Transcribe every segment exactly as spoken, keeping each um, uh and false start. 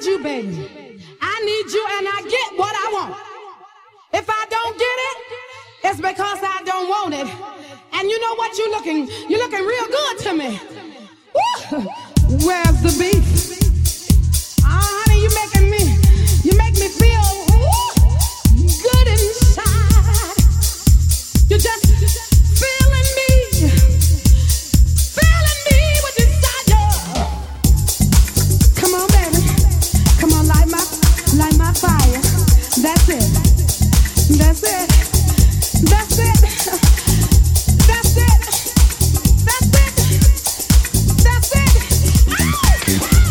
need you, baby. I need you and I get what I want. If I don't get it, it's because I don't want it. And you know what? You're looking, you're looking real good to me. Woo! Where's the beef? Ah, oh, honey, you making me, you make me feel woo, good inside. You just feeling me. Fire. That's it. That's it. That's it. That's it. That's it. That's it. That's it.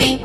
Keep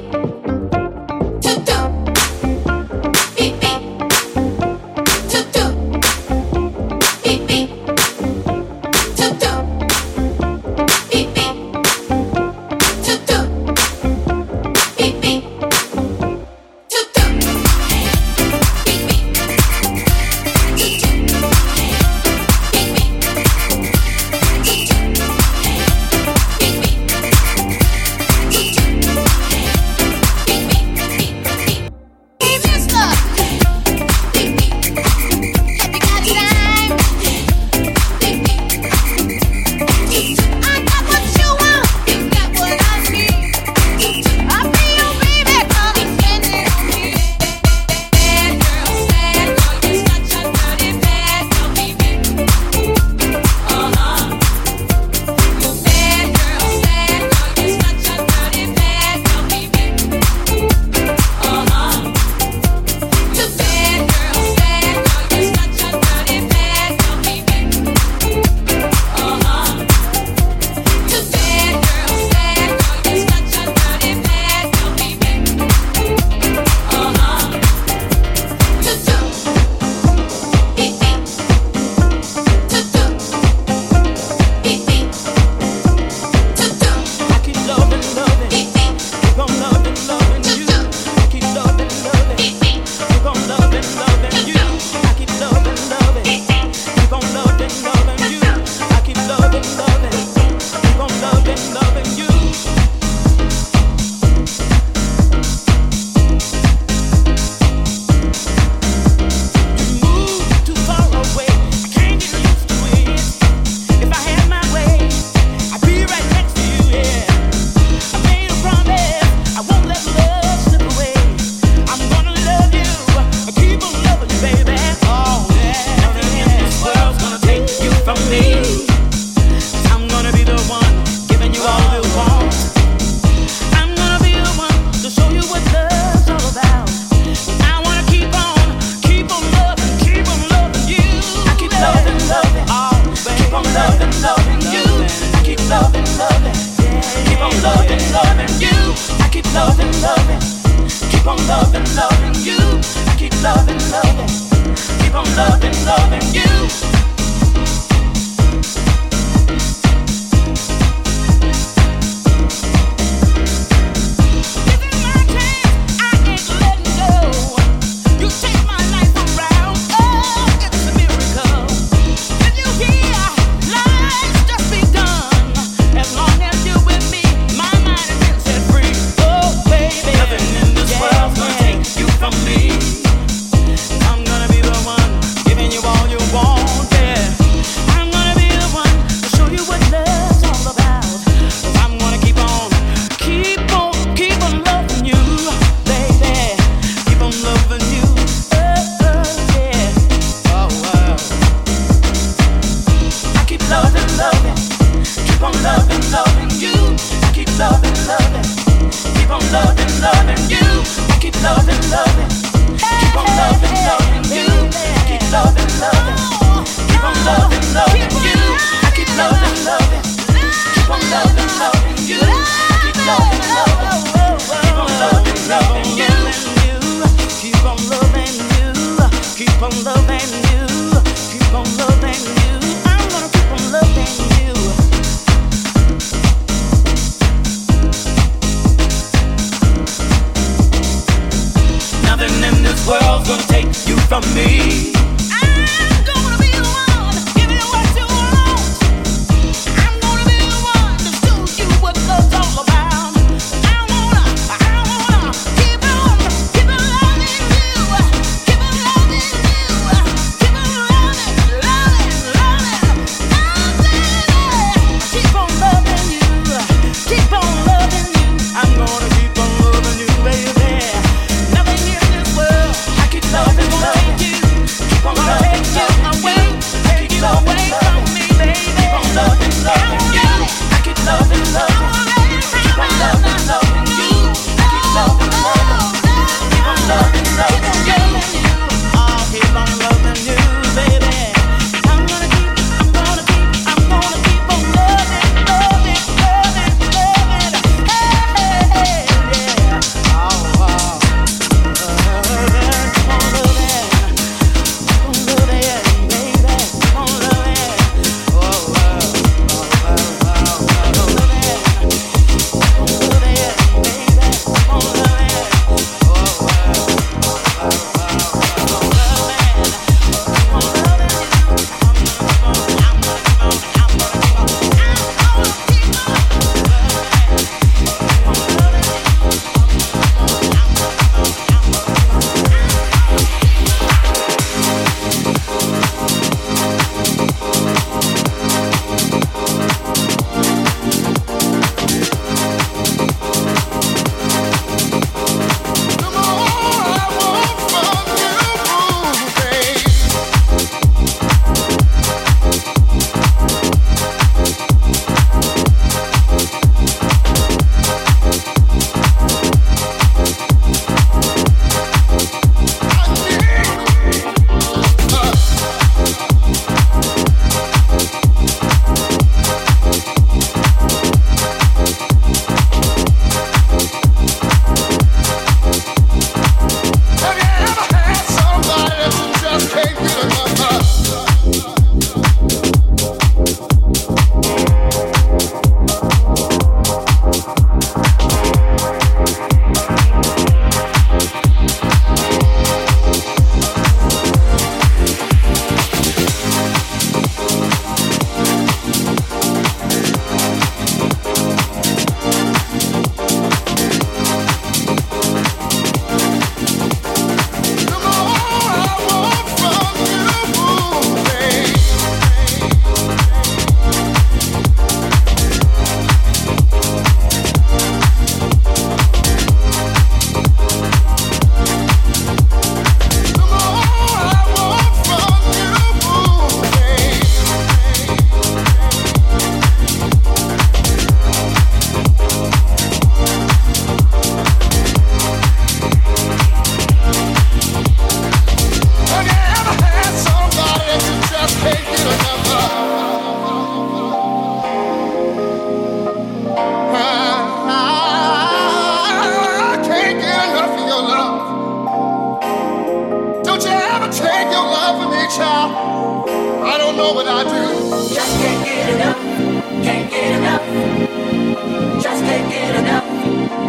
can't get enough,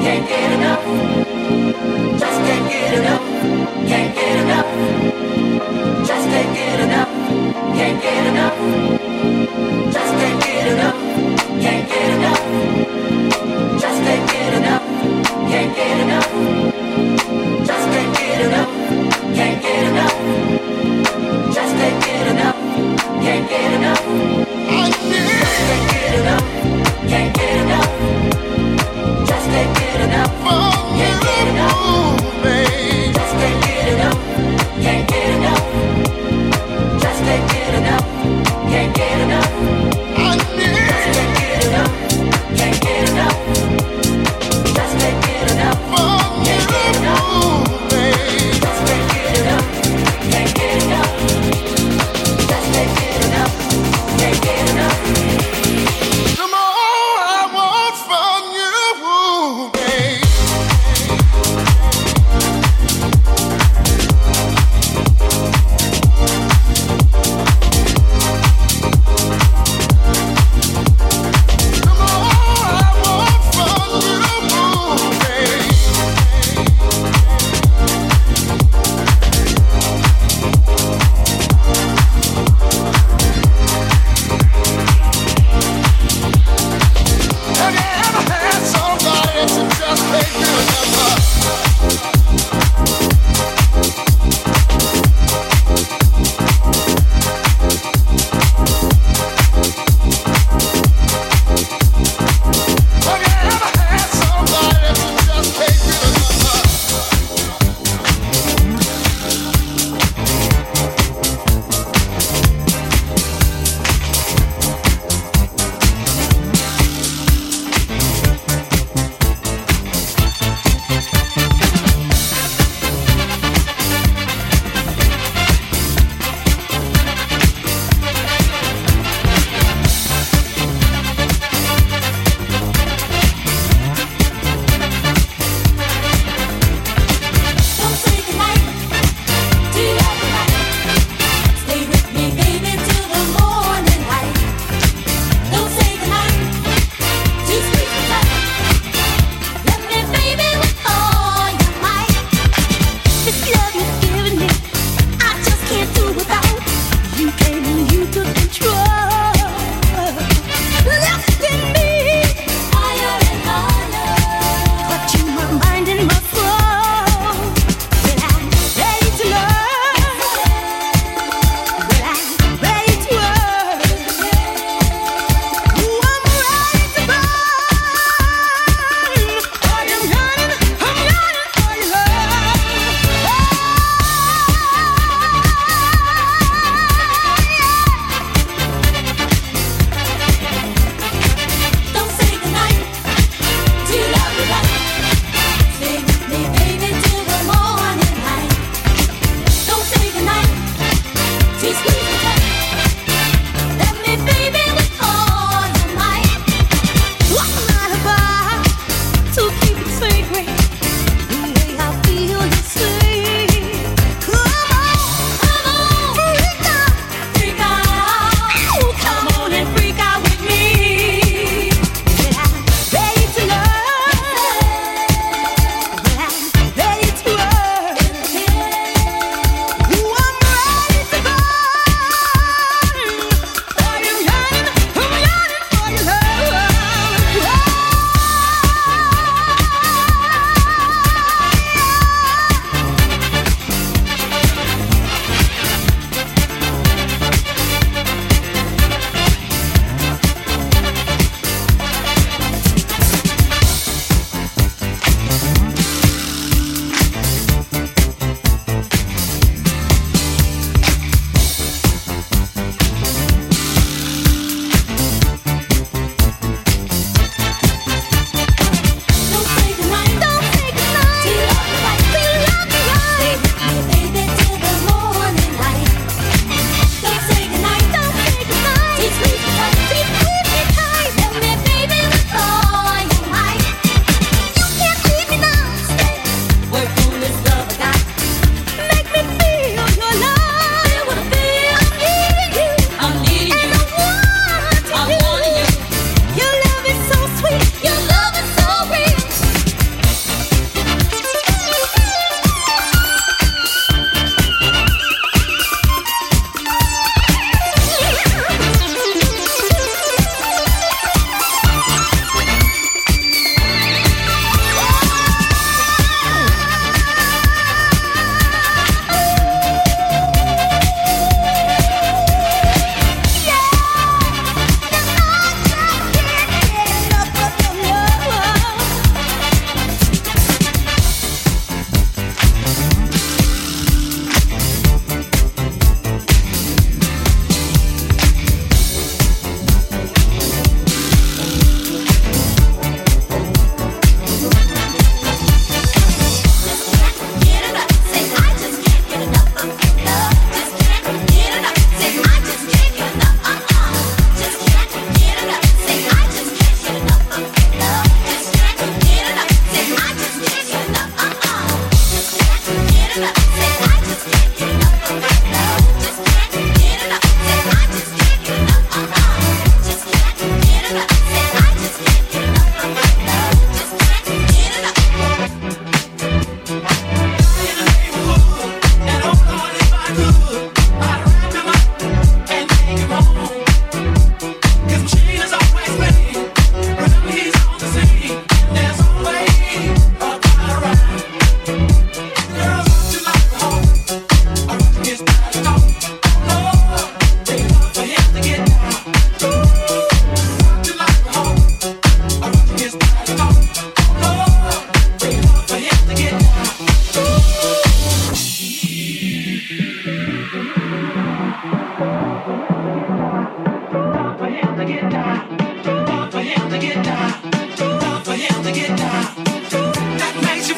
can't get enough, just can't get enough, can't get enough, just can't get enough, can't get enough, just can't get enough, can't get enough, just can't get enough, can't get enough, just can't get enough, can't get enough, just can't get enough, can't get enough, just can't get enough, can't get enough, just can't get enough, can't get enough, just can't get enough, can't get enough, just can't get enough, can't get enough, just can't get enough, can't get enough, just can't get enough.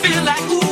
You really together.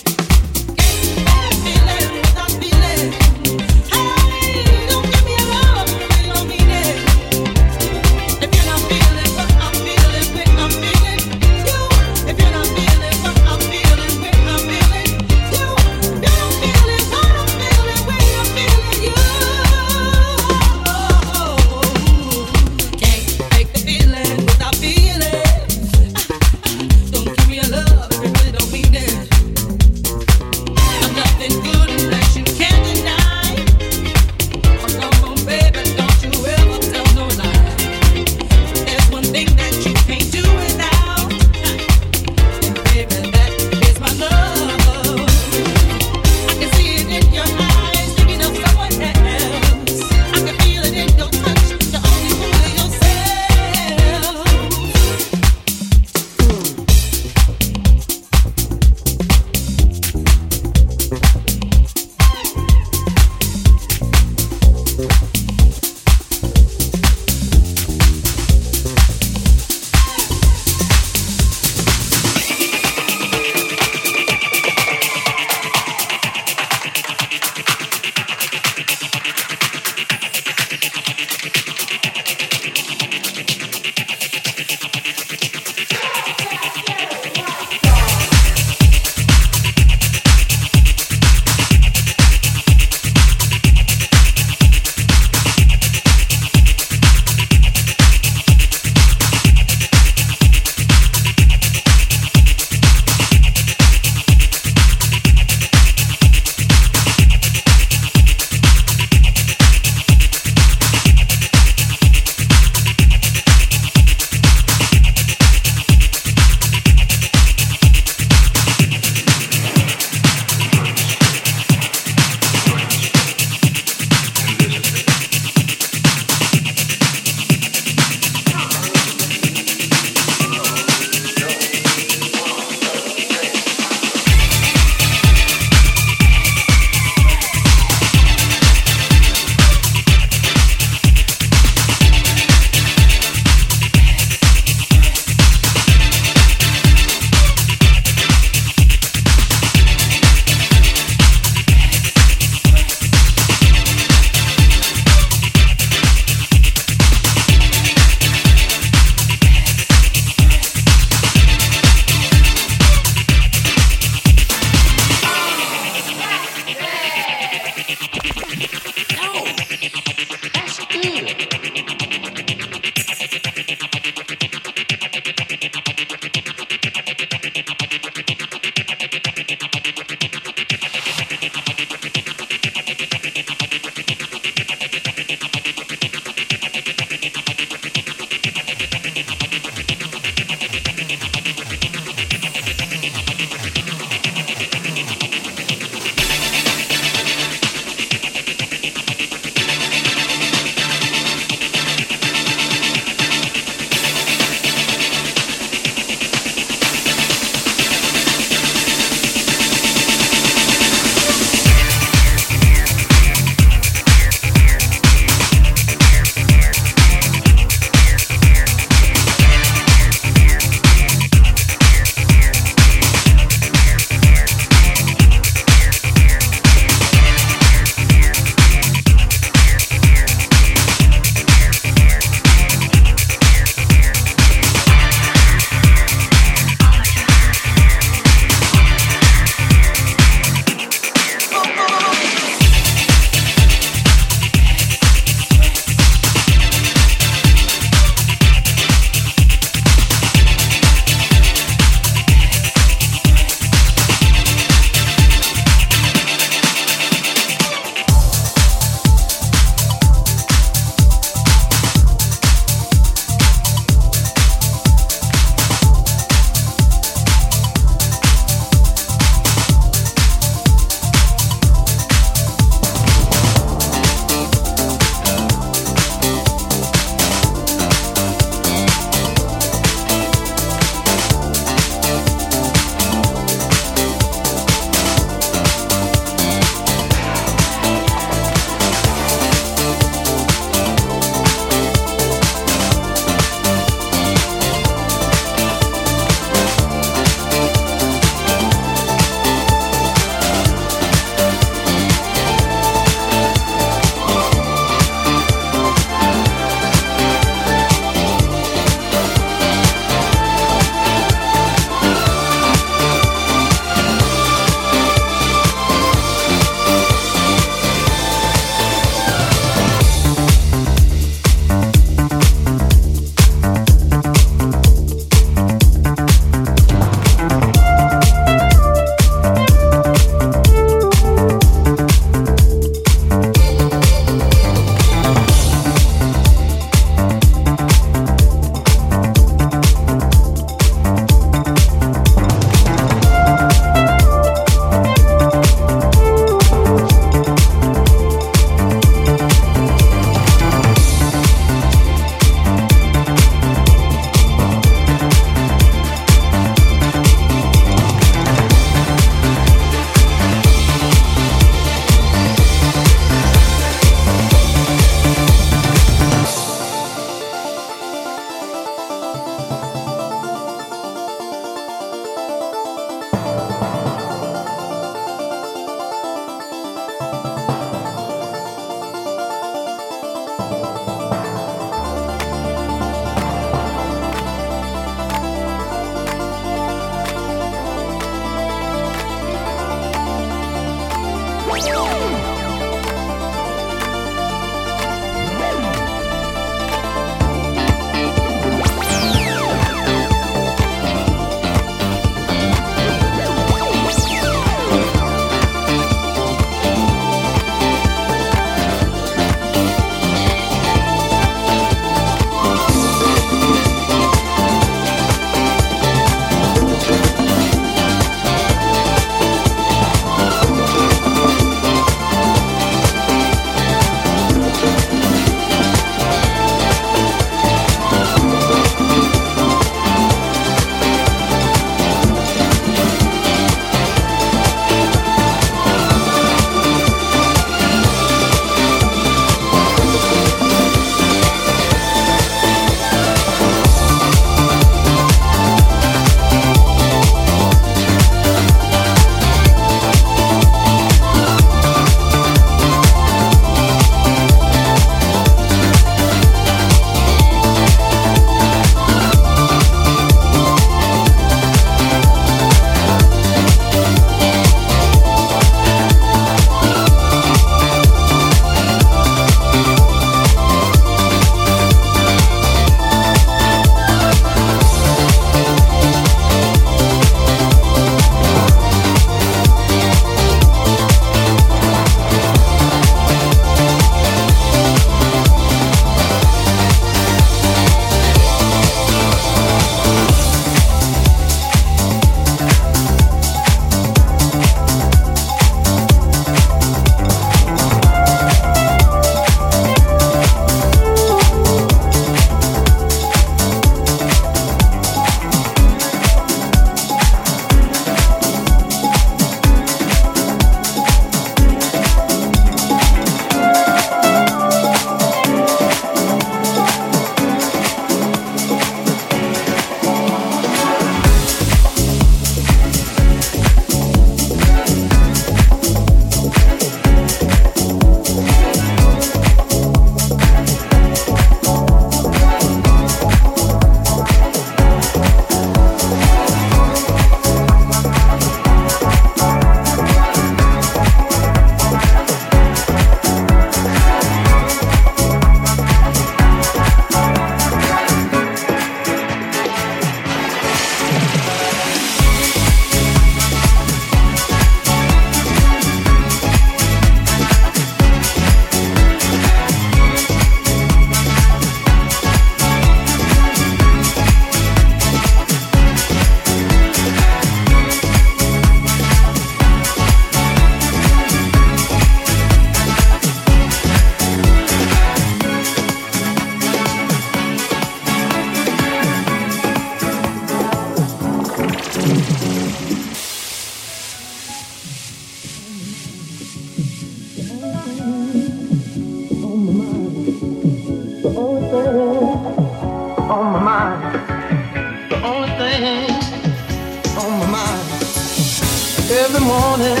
morning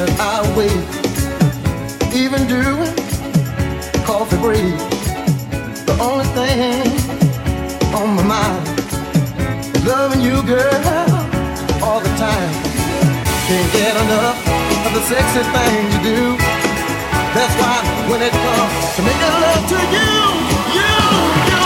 and I wake, even doing coffee break. The only thing on my mind is loving you, girl, all the time. Can't get enough of the sexy things you do. That's why when it comes to making love to you, you, you.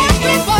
Everybody!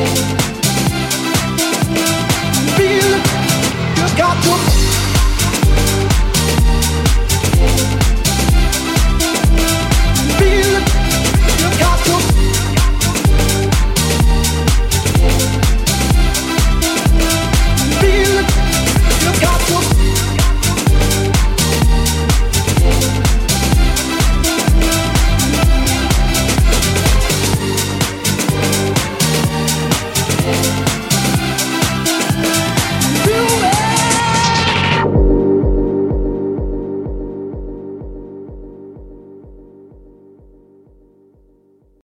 We'll be right back.